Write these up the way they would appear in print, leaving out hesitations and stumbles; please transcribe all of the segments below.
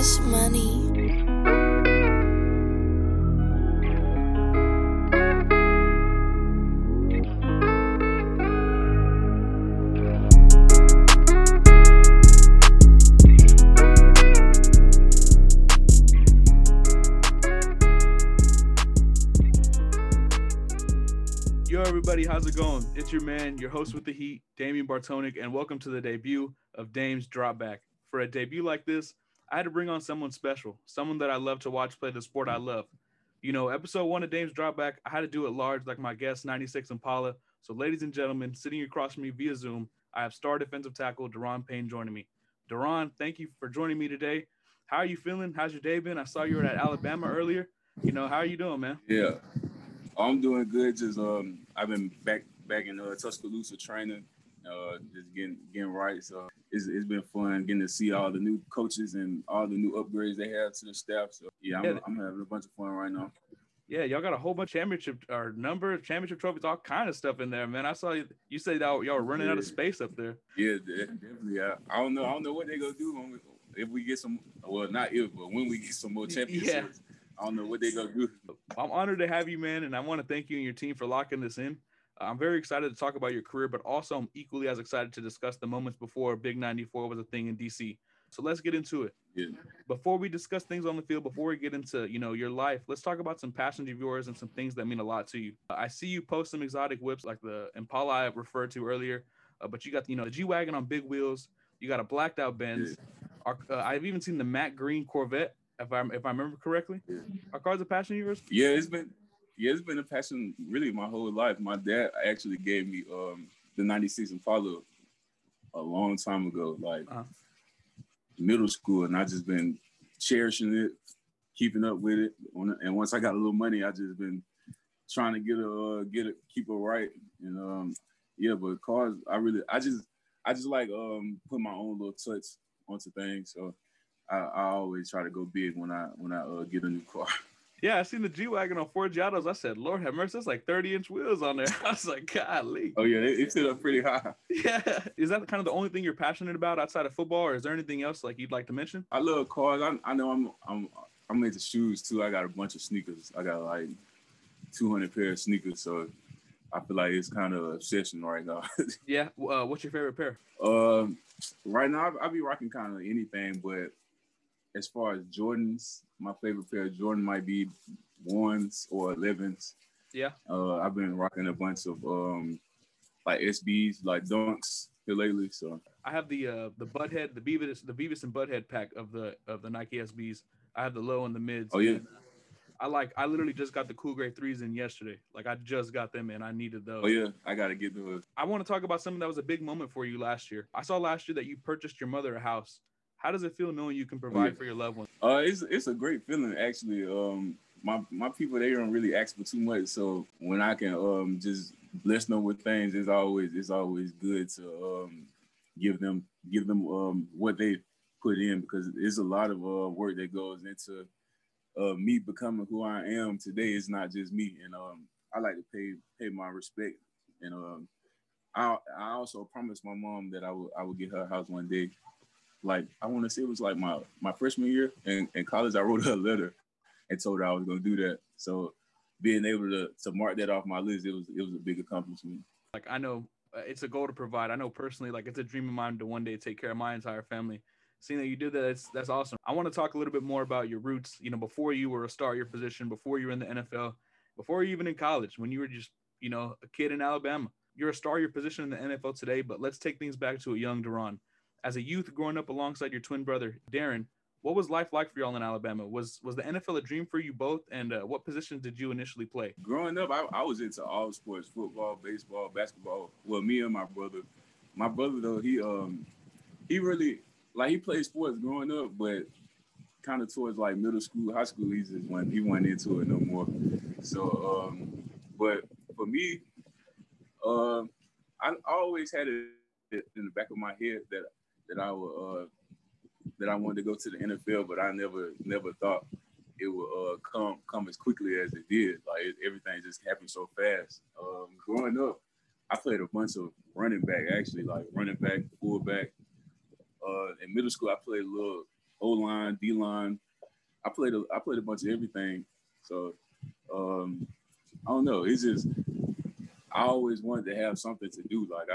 cash money. How's it going? It's your man, your host with the heat, Damian Bartonic, and welcome to the debut of Dame's Dropback. For a debut like this, I had to bring on someone special, someone that I love to watch play the sport I love. You know, episode one of Dame's Dropback, I had to do it large like my guest, 96 Impala. So ladies and gentlemen, sitting across from me via Zoom, I have star defensive tackle Daron Payne joining me. Daron, thank you for joining me today. How are you feeling? How's your day been? I saw you were at Alabama earlier. You know, how are you doing, man? Yeah. I'm doing good. Just I've been back in Tuscaloosa training, just getting right. So it's been fun getting to see all the new coaches and all the new upgrades they have to the staff. So yeah, I'm having a bunch of fun right now. Yeah, y'all got a whole bunch of championship trophies, all kind of stuff in there, man. I saw you say that y'all were running out of space up there. Yeah, definitely. I don't know what they gonna do when we get some more championships. Yeah. I don't know what they're going to do. I'm honored to have you, man, and I want to thank you and your team for locking this in. I'm very excited to talk about your career, but also I'm equally as excited to discuss the moments before Big 94 was a thing in D.C. So let's get into it. Yeah. Before we discuss things on the field, before we get into, you know, your life, let's talk about some passions of yours and some things that mean a lot to you. I see you post some exotic whips like the Impala I referred to earlier, but you got, you know, the G-Wagon on big wheels. You got a blacked out Benz. Yeah. I've even seen the matte green Corvette. If I remember correctly, yeah. Are cars a passion of yours? Yeah, it's been a passion really my whole life. My dad actually gave me the 96 Impala a long time ago, like middle school, and I just been cherishing it, keeping up with it. And once I got a little money, I just been trying to keep it right. And yeah, but cars, I just like put my own little touch onto things, so. I always try to go big when I get a new car. Yeah, I seen the G-Wagon on Forgiatos. I said, Lord have mercy, that's like 30-inch wheels on there. I was like, golly. Oh, yeah, it stood up pretty high. Yeah. Is that kind of the only thing you're passionate about outside of football, or is there anything else like you'd like to mention? I love cars. I know I'm into shoes, too. I got a bunch of sneakers. I got like 200 pair of sneakers, so I feel like it's kind of an obsession right now. Yeah. What's your favorite pair? Right now, I be rocking kind of anything, but as far as Jordans, my favorite pair of Jordan might be 1s or 11s. Yeah. I've been rocking a bunch of like SBs, like Dunks here lately. So I have the Beavis and Butthead pack of the Nike SBs. I have the low and the mids. Oh yeah. And I literally just got the cool gray 3s in yesterday. Like I just got them and I needed those. Oh yeah, I gotta get those. I want to talk about something that was a big moment for you last year. I saw last year that you purchased your mother a house. How does it feel knowing you can provide for your loved ones? It's a great feeling, actually. My people, they don't really ask for too much, so when I can just bless them with things, it's always good to give them what they put in, because it's a lot of work that goes into me becoming who I am today. It's not just me, and I like to pay my respect, and I also promised my mom that I would get her a house one day. Like, I want to say it was like my freshman year in college, I wrote her a letter and told her I was going to do that. So being able to mark that off my list, it was a big accomplishment. Like, I know it's a goal to provide. I know personally, like, it's a dream of mine to one day take care of my entire family. Seeing that you did that, that's awesome. I want to talk a little bit more about your roots, you know, before you were a star at your position, before you were in the NFL, before you even in college, when you were just, you know, a kid in Alabama. You're a star at your position in the NFL today, but let's take things back to a young Daron. As a youth growing up alongside your twin brother, Darren, what was life like for y'all in Alabama? Was the NFL a dream for you both? And what positions did you initially play? Growing up, I was into all sports, football, baseball, basketball. Well, me and my brother. My brother, though, he really, like, he played sports growing up, but kind of towards, like, middle school, high school, he wasn't into it no more. So, but for me, I always had it in the back of my head that I wanted to go to the NFL, but I never thought it would come as quickly as it did. Like, everything just happened so fast. Growing up, I played a bunch of running back, fullback. In middle school, I played a little O-line, D-line. I played a bunch of everything. So I don't know. It's just I always wanted to have something to do. Like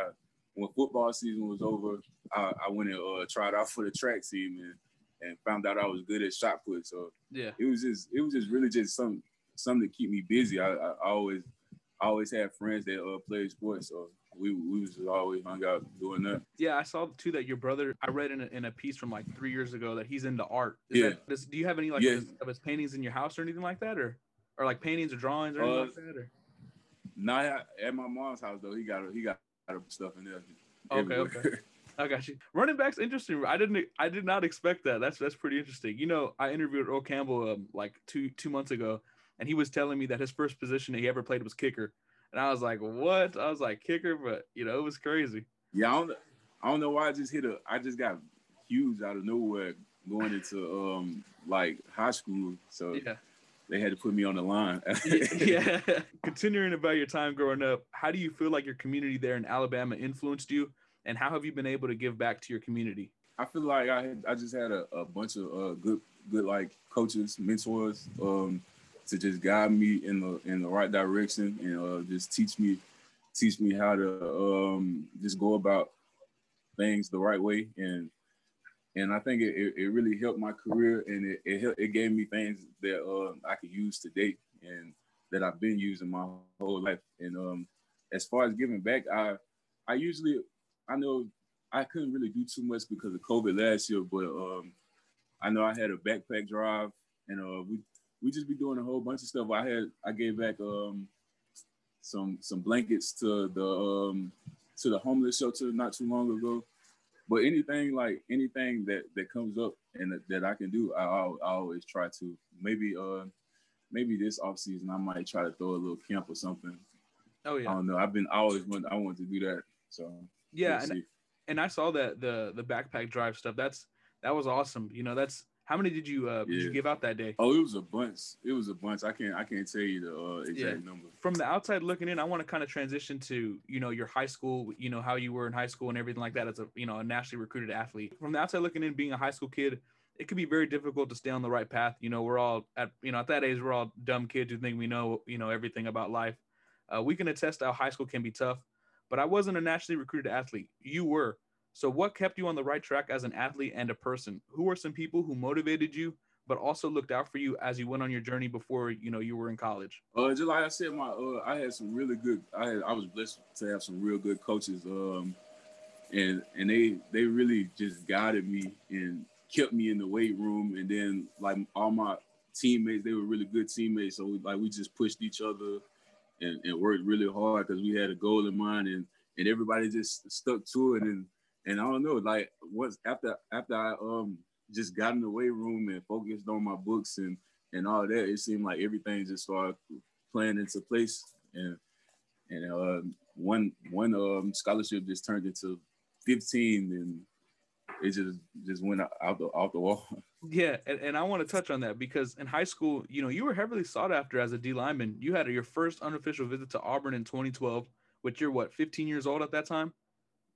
when football season was over, I went and tried out for the track team and found out I was good at shot put. So yeah, it was just really just something to keep me busy. I always had friends that played sports, so we was always hung out doing that. Yeah, I saw too that your brother. I read in a piece from like 3 years ago that he's into art. Do you have any of his paintings in your house or anything like that, or like paintings or drawings or anything like that? Or? Not at my mom's house though. He got stuff in there. Okay. I got you. Running backs, interesting. I did not expect that. That's pretty interesting. You know, I interviewed Earl Campbell like two months ago, and he was telling me that his first position that he ever played was kicker. And I was like, what? I was like, kicker, but you know, it was crazy. Yeah, I don't know why I just got huge out of nowhere going into like high school. So yeah. They had to put me on the line. Yeah. Continuing about your time growing up, how do you feel like your community there in Alabama influenced you? And how have you been able to give back to your community? I feel like I just had a bunch of good like coaches, mentors, to just guide me in the right direction and just teach me how to just go about things the right way. And I think it really helped my career, and it gave me things that I could use today and that I've been using my whole life. And as far as giving back, I know I couldn't really do too much because of COVID last year, but I know I had a backpack drive, and we just be doing a whole bunch of stuff. I gave back some blankets to the homeless shelter not too long ago. But anything that comes up and that I can do, I always try to. Maybe this off season I might try to throw a little camp or something. Oh yeah, I don't know. I want to do that. So yeah, and I saw that the backpack drive stuff. That was awesome. You know, that's how many did you give out that day? Oh, it was a bunch. I can't tell you the exact number. From the outside looking in, I want to kind of transition to, you know, your high school, you know, how you were in high school and everything like that as a, you know, a nationally recruited athlete. From the outside looking in, being a high school kid, it could be very difficult to stay on the right path. You know, we're all at that age, we're all dumb kids who think we know, you know, everything about life. We can attest how high school can be tough, but I wasn't a nationally recruited athlete. You were. So what kept you on the right track as an athlete and a person? Who were some people who motivated you, but also looked out for you as you went on your journey before, you know, you were in college? Just like I said, I was blessed to have some real good coaches, and they really just guided me and kept me in the weight room. And then like all my teammates, they were really good teammates. So we just pushed each other and worked really hard because we had a goal in mind, and everybody just stuck to it. And I don't know, like once after I just got in the weight room and focused on my books and all that, it seemed like everything just started playing into place. And one scholarship just turned into 15, and it just went out the wall. Yeah, and I want to touch on that because in high school, you know, you were heavily sought after as a D lineman. You had your first unofficial visit to Auburn in 2012, which you're 15 years old at that time,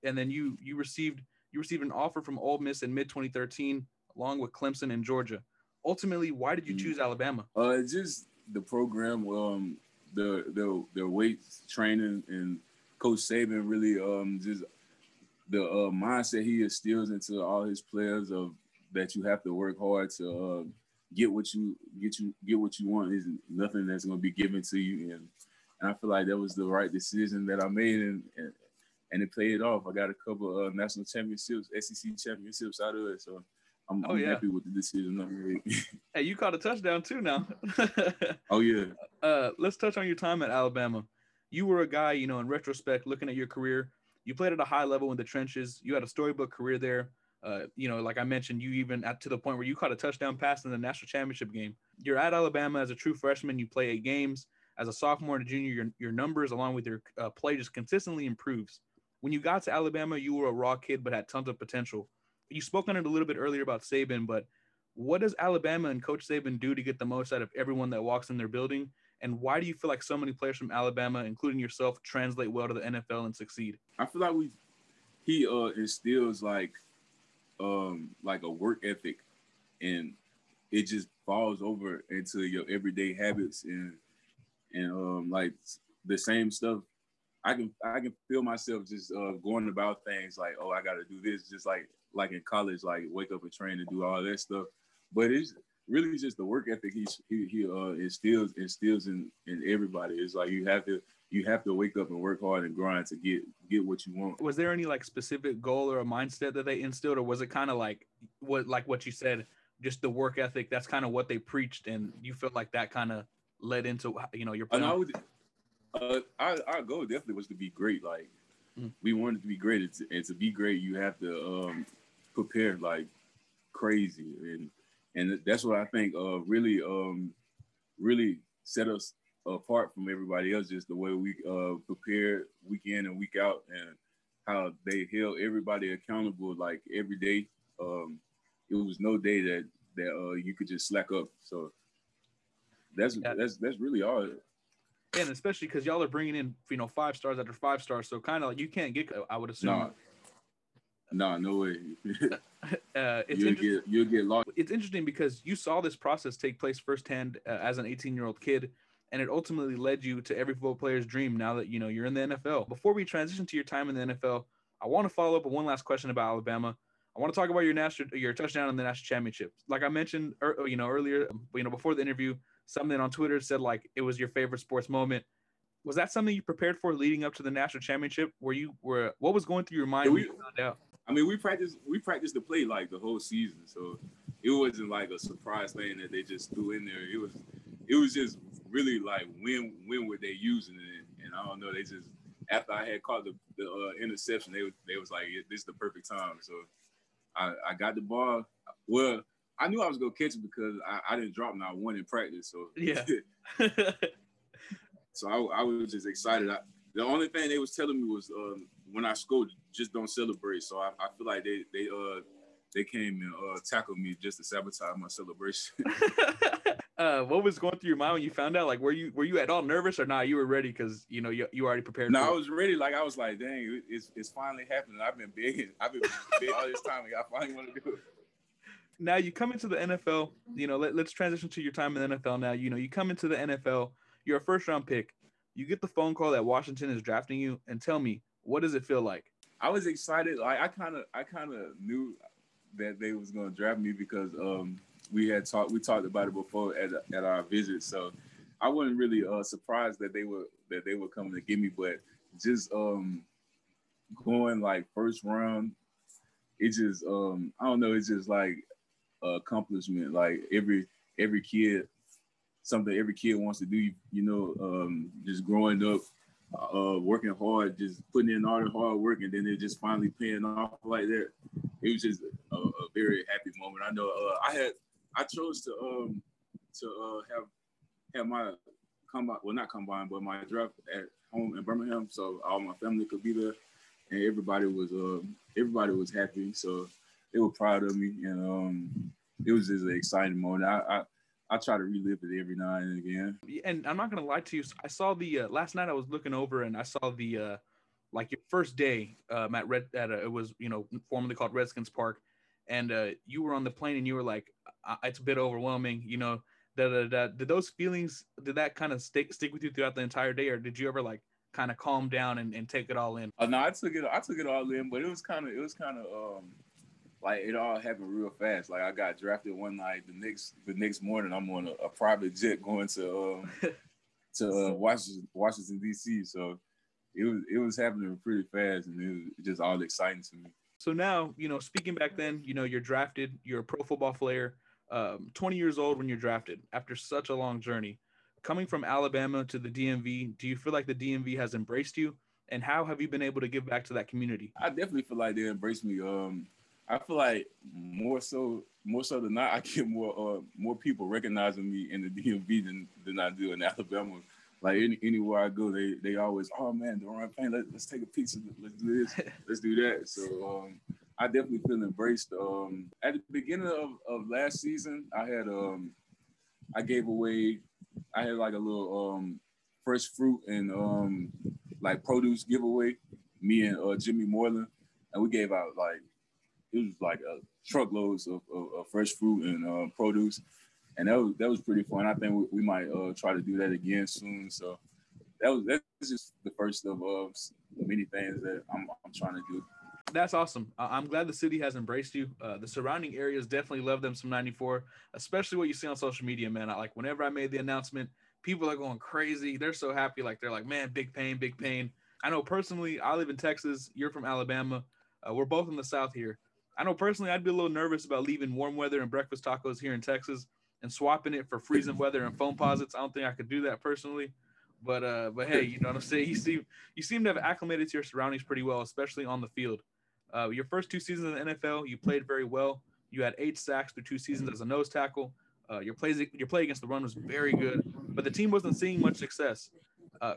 and then you received an offer from Ole Miss in mid 2013, along with Clemson and Georgia. Ultimately, why did you choose Alabama? Just the program, their weight training, and Coach Saban really just the mindset he instills into all his players of that you have to work hard to get what you want. Is nothing that's going to be given to you, and I feel like that was the right decision that I made, and it played off. I got a couple of national championships, SEC championships out of it, so I'm happy with the decision I made. Hey, you caught a touchdown too now. Oh yeah. Let's touch on your time at Alabama. You were a guy, you know, in retrospect, looking at your career, you played at a high level in the trenches. You had a storybook career there. You know, like I mentioned, you even to the point where you caught a touchdown pass in the national championship game. You're at Alabama as a true freshman. You play 8 games. As a sophomore and a junior, your numbers along with your play just consistently improves. When you got to Alabama, you were a raw kid but had tons of potential. You spoke on it a little bit earlier about Saban, but what does Alabama and Coach Saban do to get the most out of everyone that walks in their building? And why do you feel like so many players from Alabama, including yourself, translate well to the NFL and succeed? I feel like he instills like a work ethic and it just falls over into your everyday habits and like the same stuff. I can feel myself just going about things like, oh, I got to do this, just like in college, like wake up and train and do all that stuff. But it's really just the work ethic he instills in everybody. It's like you have to wake up and work hard and grind to get what you want. Was there any like specific goal or a mindset that they instilled, or was it kind of like what you said, just the work ethic? That's kind of what they preached, and you felt like that kind of led into your plan. And our goal definitely was to be great. Like we wanted to be great, and to be great, you have to prepare like crazy, and that's what I think really set us apart from everybody else. Just the way we prepared week in and week out, and how they held everybody accountable like every day. It was no day that you could just slack up. So that's really all. And especially because y'all are bringing in, 5 stars after 5 stars. So kind of like you can't get, I would assume. No, no way. You'll get lost. It's interesting because you saw this process take place firsthand as an 18-year-old kid, and it ultimately led you to every football player's dream now that, you're in the NFL. Before we transition to your time in the NFL, I want to follow up with one last question about Alabama. I want to talk about your touchdown in the national championship. Like I mentioned, earlier, before the interview, something on Twitter said like it was your favorite sports moment. Was that something you prepared for leading up to the national championship? What was going through your mind when you found out? I mean, we practiced the play like the whole season, so it wasn't like a surprise thing that they just threw in there. It was just really like when were they using it? And I don't know. They just after I had caught the interception, they was like, this is the perfect time. So I got the ball. Well, I knew I was going to catch it because I didn't drop not one in practice. So yeah. So I was just excited. The only thing they was telling me was when I scored, just don't celebrate. So I feel like they came and tackled me just to sabotage my celebration. What was going through your mind when you found out? Like, were you at all nervous or not? You were ready because you already prepared. No, I was ready. Like I was like, dang, it's finally happening. I've been begging all this time. I finally want to do it. Now you come into the NFL, let's transition to your time in the NFL now. You come into the NFL, you're a first-round pick. You get the phone call that Washington is drafting you, and tell me, what does it feel like? I was excited. Like, I kind of knew that they was going to draft me because we talked about it before at our visit. So I wasn't really surprised that they were coming to get me, but just going like first round, it just I don't know. It's just like accomplishment, like every kid, something every kid wants to do, just growing up, working hard, just putting in all the hard work, and then it just finally paying off like that. It was just a very happy moment. I know I chose to have my not combine, but my draft at home in Birmingham, so all my family could be there, and everybody was happy. So they were proud of me, and it was just an exciting moment. I try to relive it every now and again. And I'm not gonna lie to you. I saw the last night. I was looking over, and I saw the your first day it was formerly called Redskins Park, and you were on the plane, and you were like, it's a bit overwhelming, Did those feelings? Did that kind of stick with you throughout the entire day, or did you ever like kind of calm down and take it all in? No, I took it all in, but it was kind of. Like it all happened real fast. Like I got drafted one night. The next morning, I'm on a private jet going to Washington D.C. So it was happening pretty fast, and it was just all exciting to me. So now speaking back then, you're drafted. You're a pro football player, 20 years old when you're drafted. After such a long journey, coming from Alabama to the D.M.V., do you feel like the D.M.V. has embraced you, and how have you been able to give back to that community? I definitely feel like they embraced me. I feel like more so than not, I get more people recognizing me in the DMV than I do in Alabama. Like anywhere I go, they always, oh man, Daron Payne, let's take a picture, let's do this, let's do that. So I definitely feel embraced. At the beginning of last season, I had I had like a little fresh fruit and like produce giveaway. Me and Jimmy Morland, and we gave out like. It was like truckloads of fresh fruit and produce. And that was pretty fun. I think we might try to do that again soon. So that's just the first of many things that I'm trying to do. That's awesome. I'm glad the city has embraced you. The surrounding areas definitely love them some 94, especially what you see on social media, man. Whenever I made the announcement, people are going crazy. They're so happy. They're like, man, Big Pain. I know personally, I live in Texas. You're from Alabama. We're both in the South here. I know personally, I'd be a little nervous about leaving warm weather and breakfast tacos here in Texas and swapping it for freezing weather and foam posits. I don't think I could do that personally. But hey, you know what I'm saying? You seem to have acclimated to your surroundings pretty well, especially on the field. Your first two seasons in the NFL, you played very well. You had 8 sacks through 2 seasons as a nose tackle. Your play against the run was very good, but the team wasn't seeing much success.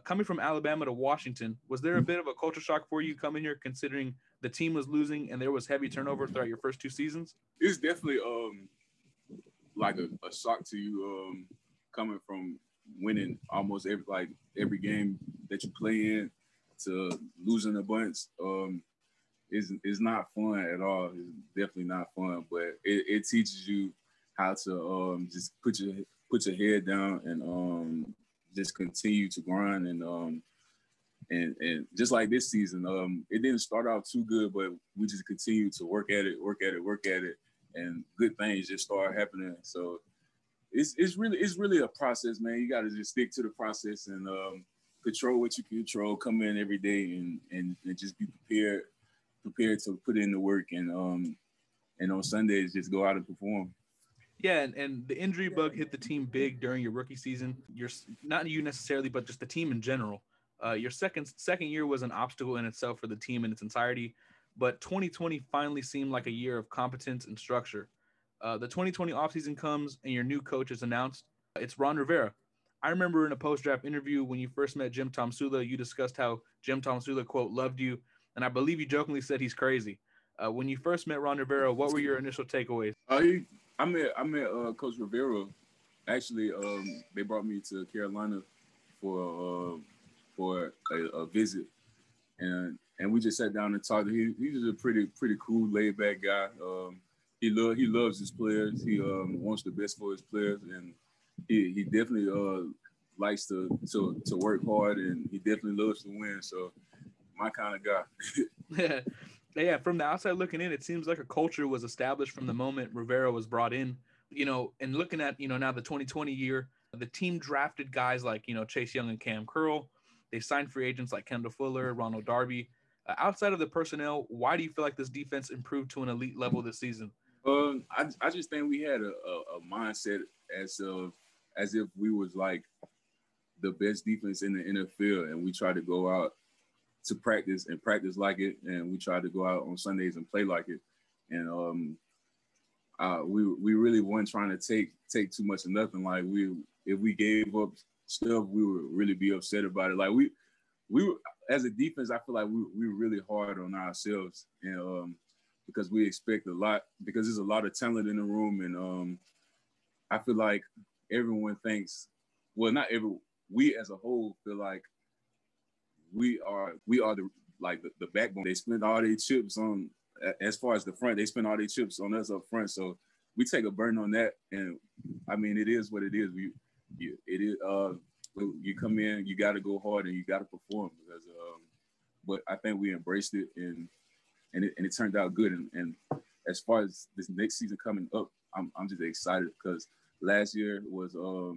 Coming from Alabama to Washington, was there a bit of a culture shock for you coming here, considering the team was losing and there was heavy turnover throughout your first 2 seasons? It's definitely a shock to you coming from winning almost every game that you play in to losing a bunch. It's not fun at all. It's definitely not fun, but it teaches you how to just put your head down and just continue to grind and just like this season, it didn't start out too good, but we just continued to work at it, and good things just started happening. So it's really a process, man. You got to just stick to the process and control what you control. Come in every day and just be prepared to put in the work, and on Sundays just go out and perform. Yeah, and the injury bug hit the team big during your rookie season. Not you necessarily, but just the team in general. Your second year was an obstacle in itself for the team in its entirety, but 2020 finally seemed like a year of competence and structure. The 2020 offseason comes and your new coach is announced. It's Ron Rivera. I remember in a post-draft interview when you first met Jim Tomsula, you discussed how Jim Tomsula, quote, loved you, and I believe you jokingly said he's crazy. When you first met Ron Rivera, what were your initial takeaways? I met Coach Rivera. Actually, they brought me to Carolina for a visit, and we just sat down and talked. He's just a pretty cool, laid back guy. He loves his players. He wants the best for his players, and he definitely likes to work hard, and he definitely loves to win. So, my kind of guy. Yeah, from the outside looking in, it seems like a culture was established from the moment Rivera was brought in, and looking at, now the 2020 year, the team drafted guys like, Chase Young and Cam Curl. They signed free agents like Kendall Fuller, Ronald Darby. Outside of the personnel, why do you feel like this defense improved to an elite level this season? I just think we had a mindset as if we was like the best defense in the NFL, and we tried to go out to practice like it, and we try to go out on Sundays and play like it, and we really weren't trying to take too much of nothing. Like if we gave up stuff, we would really be upset about it. Like we as a defense, I feel like we were really hard on ourselves, and because we expect a lot, because there's a lot of talent in the room, and I feel like everyone thinks, we as a whole feel like we are the backbone. They spend all their chips on, as far as the front, they spend all their chips on us up front. So we take a burden on that. And I mean, it is what it is. You come in, you got to go hard and you got to perform because, but I think we embraced it and it turned out good. And as far as this next season coming up, I'm just excited because last year was our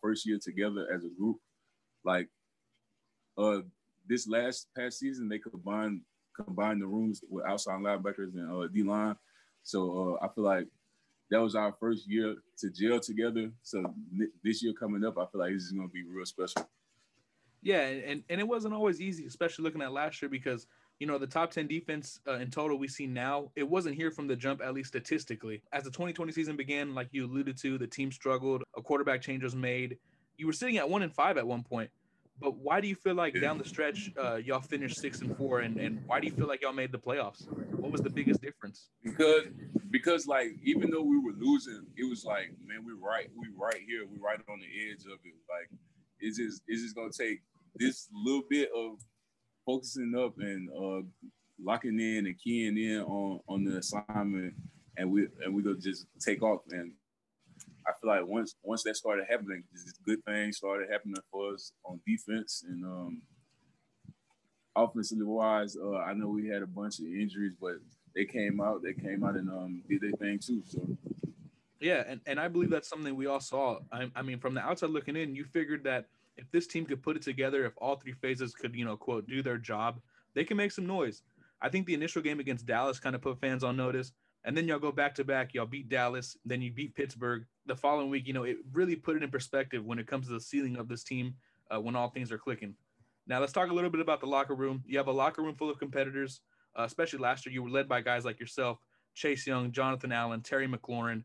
first year together as a group. This past season, they combined the rooms with outside linebackers and D-line. So I feel like that was our first year to gel together. So this year coming up, I feel like this is going to be real special. Yeah, and it wasn't always easy, especially looking at last year because, the top 10 defense in total we see now, it wasn't here from the jump, at least statistically. As the 2020 season began, like you alluded to, the team struggled, a quarterback change was made. You were sitting at 1-5 at one point. But why do you feel like down the stretch y'all finished 6-4, and why do you feel like y'all made the playoffs? What was the biggest difference? Because even though we were losing, it was like, man, we right here, we right on the edge of it. Like it's just gonna take this little bit of focusing up and locking in and keying in on the assignment, and we're gonna just take off. And I feel like once that started happening, this good thing started happening for us on defense. And offensively wise, I know we had a bunch of injuries, but they came out and did their thing too. So yeah, and I believe that's something we all saw. I mean, from the outside looking in, you figured that if this team could put it together, if all three phases could, you know, quote, do their job, they can make some noise. I think the initial game against Dallas kind of put fans on notice. And then y'all go back-to-back, y'all beat Dallas, then you beat Pittsburgh. The following week, you know, it really put it in perspective when it comes to the ceiling of this team when all things are clicking. Now let's talk a little bit about the locker room. You have a locker room full of competitors, especially last year. You were led by guys like yourself, Chase Young, Jonathan Allen, Terry McLaurin.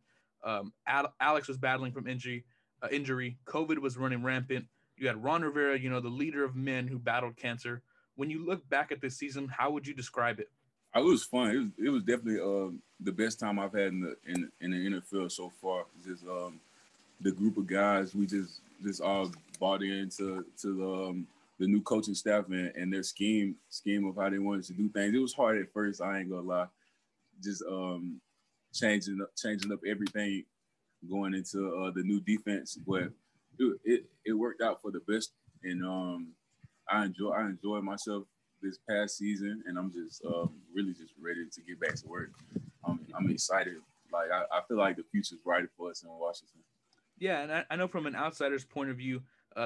Alex was battling from injury. COVID was running rampant. You had Ron Rivera, you know, the leader of men who battled cancer. When you look back at this season, how would you describe it? It was fun. It was definitely the best time I've had in the NFL so far. Just the group of guys, we just all bought into the new coaching staff and their scheme of how they wanted to do things. It was hard at first, I ain't gonna lie. Just changing up everything going into the new defense, but it worked out for the best, and I enjoyed myself this past season, and I'm just really just ready to get back to work. I'm excited. Like I feel like the future's brighter for us in Washington. Yeah, and I know from an outsider's point of view,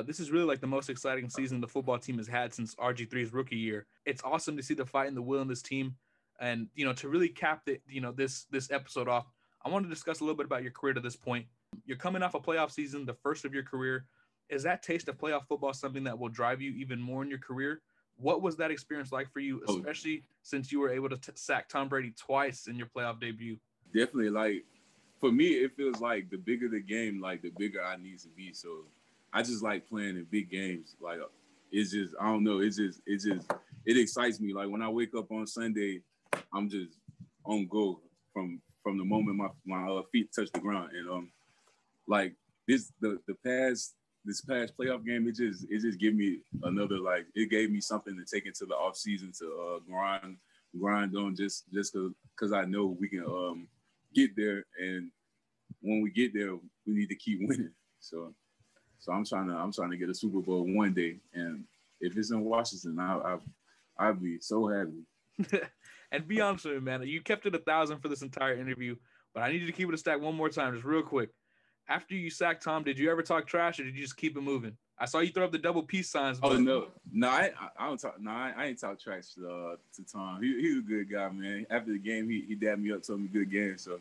this is really like the most exciting season the football team has had since RG3's rookie year. It's awesome to see the fight and the will in this team, and you know, to really cap the, you know, this episode off, I want to discuss a little bit about your career to this point. You're coming off a playoff season, the first of your career. Is that taste of playoff football something that will drive you even more in your career? What was that experience like for you, especially since you were able to sack Tom Brady twice in your playoff debut? Definitely. Like, for me, it feels like the bigger the game, like, the bigger I need to be. So I just like playing in big games. Like, it's just, I don't know. It's just, it excites me. Like, when I wake up on Sunday, I'm just on go from the moment my feet touch the ground. And, like, this past playoff game, it just gave me another, like, it gave me something to take into the offseason to grind on, just because I know we can get there, and when we get there, we need to keep winning. So I'm trying to get a Super Bowl one day, and if it's in Washington, I'll be so happy. And be honest with me, man, you kept it 1,000 for this entire interview, but I need you to keep it a stack one more time, just real quick. After you sacked Tom, did you ever talk trash, or did you just keep it moving? I saw you throw up the double peace signs. But... Oh, no, I don't talk. No, I ain't talk trash to Tom. He's a good guy, man. After the game, he dabbed me up, told me good game. So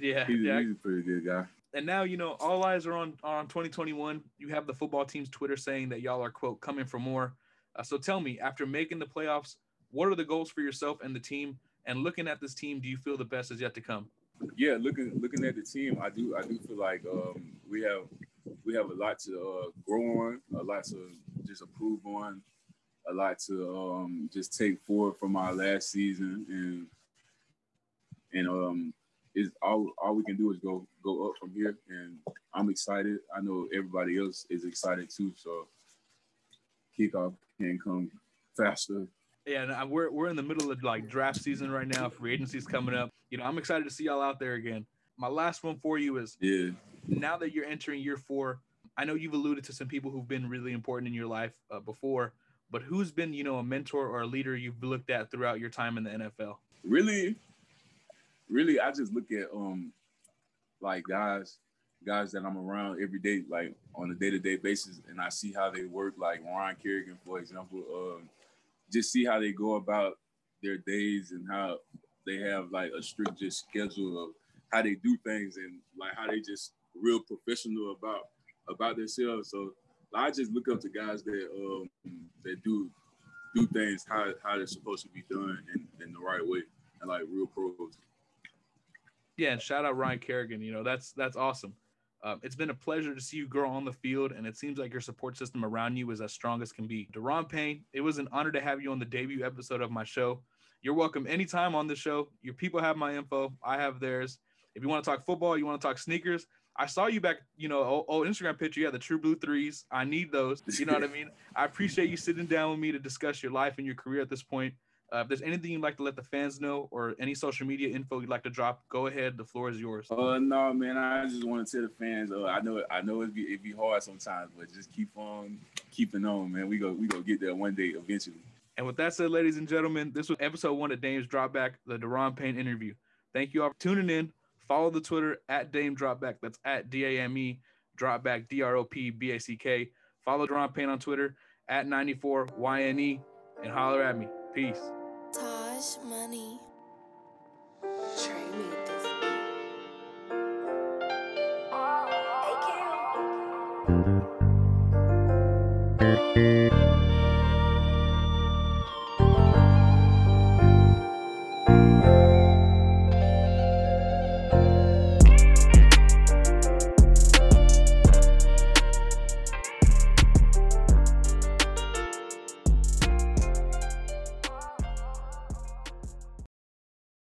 yeah, he's a pretty good guy. And now, you know, all eyes are on 2021. You have the football team's Twitter saying that y'all are, quote, coming for more. So tell me, after making the playoffs, what are the goals for yourself and the team? And looking at this team, do you feel the best is yet to come? Yeah, looking at the team, I do feel like we have a lot to grow on, a lot to just improve on, a lot to just take forward from our last season, and is all we can do is go up from here. And I'm excited. I know everybody else is excited too. So kickoff can come faster. Yeah, and we're in the middle of, like, draft season right now. Free agency's coming up. You know, I'm excited to see y'all out there again. My last one for you is, now that you're entering year 4, I know you've alluded to some people who've been really important in your life before, but who's been, you know, a mentor or a leader you've looked at throughout your time in the NFL? Really, I just look at, like, guys that I'm around every day, like, on a day-to-day basis, and I see how they work, like Ryan Kerrigan, for example, just see how they go about their days and how they have, like, a strict just schedule of how they do things, and like how they just real professional about themselves. So I just look up to guys that that do things how they're supposed to be done in the right way, and like real pros. Yeah, and shout out Ryan Kerrigan. You know, that's awesome. It's been a pleasure to see you grow on the field, and it seems like your support system around you is as strong as can be. Daron Payne, it was an honor to have you on the debut episode of my show. You're welcome anytime on the show. Your people have my info. I have theirs. If you want to talk football, you want to talk sneakers. I saw you back, you know, old Instagram picture. You had the true blue 3s. I need those. You know what I mean? I appreciate you sitting down with me to discuss your life and your career at this point. If there's anything you'd like to let the fans know or any social media info you'd like to drop, go ahead. The floor is yours. No, man, I just want to tell the fans, I know it be hard sometimes, but just keep on keeping on, man. We go get there one day eventually. And with that said, ladies and gentlemen, this was episode 1 of Dame's Dropback, the Daron Payne interview. Thank you all for tuning in. Follow the Twitter at Dame Dropback. That's at DAME Dropback, DROPBACK. Follow Daron Payne on Twitter at 94YNE and holler at me. Peace. Taj Money. Trade me this. Thank you.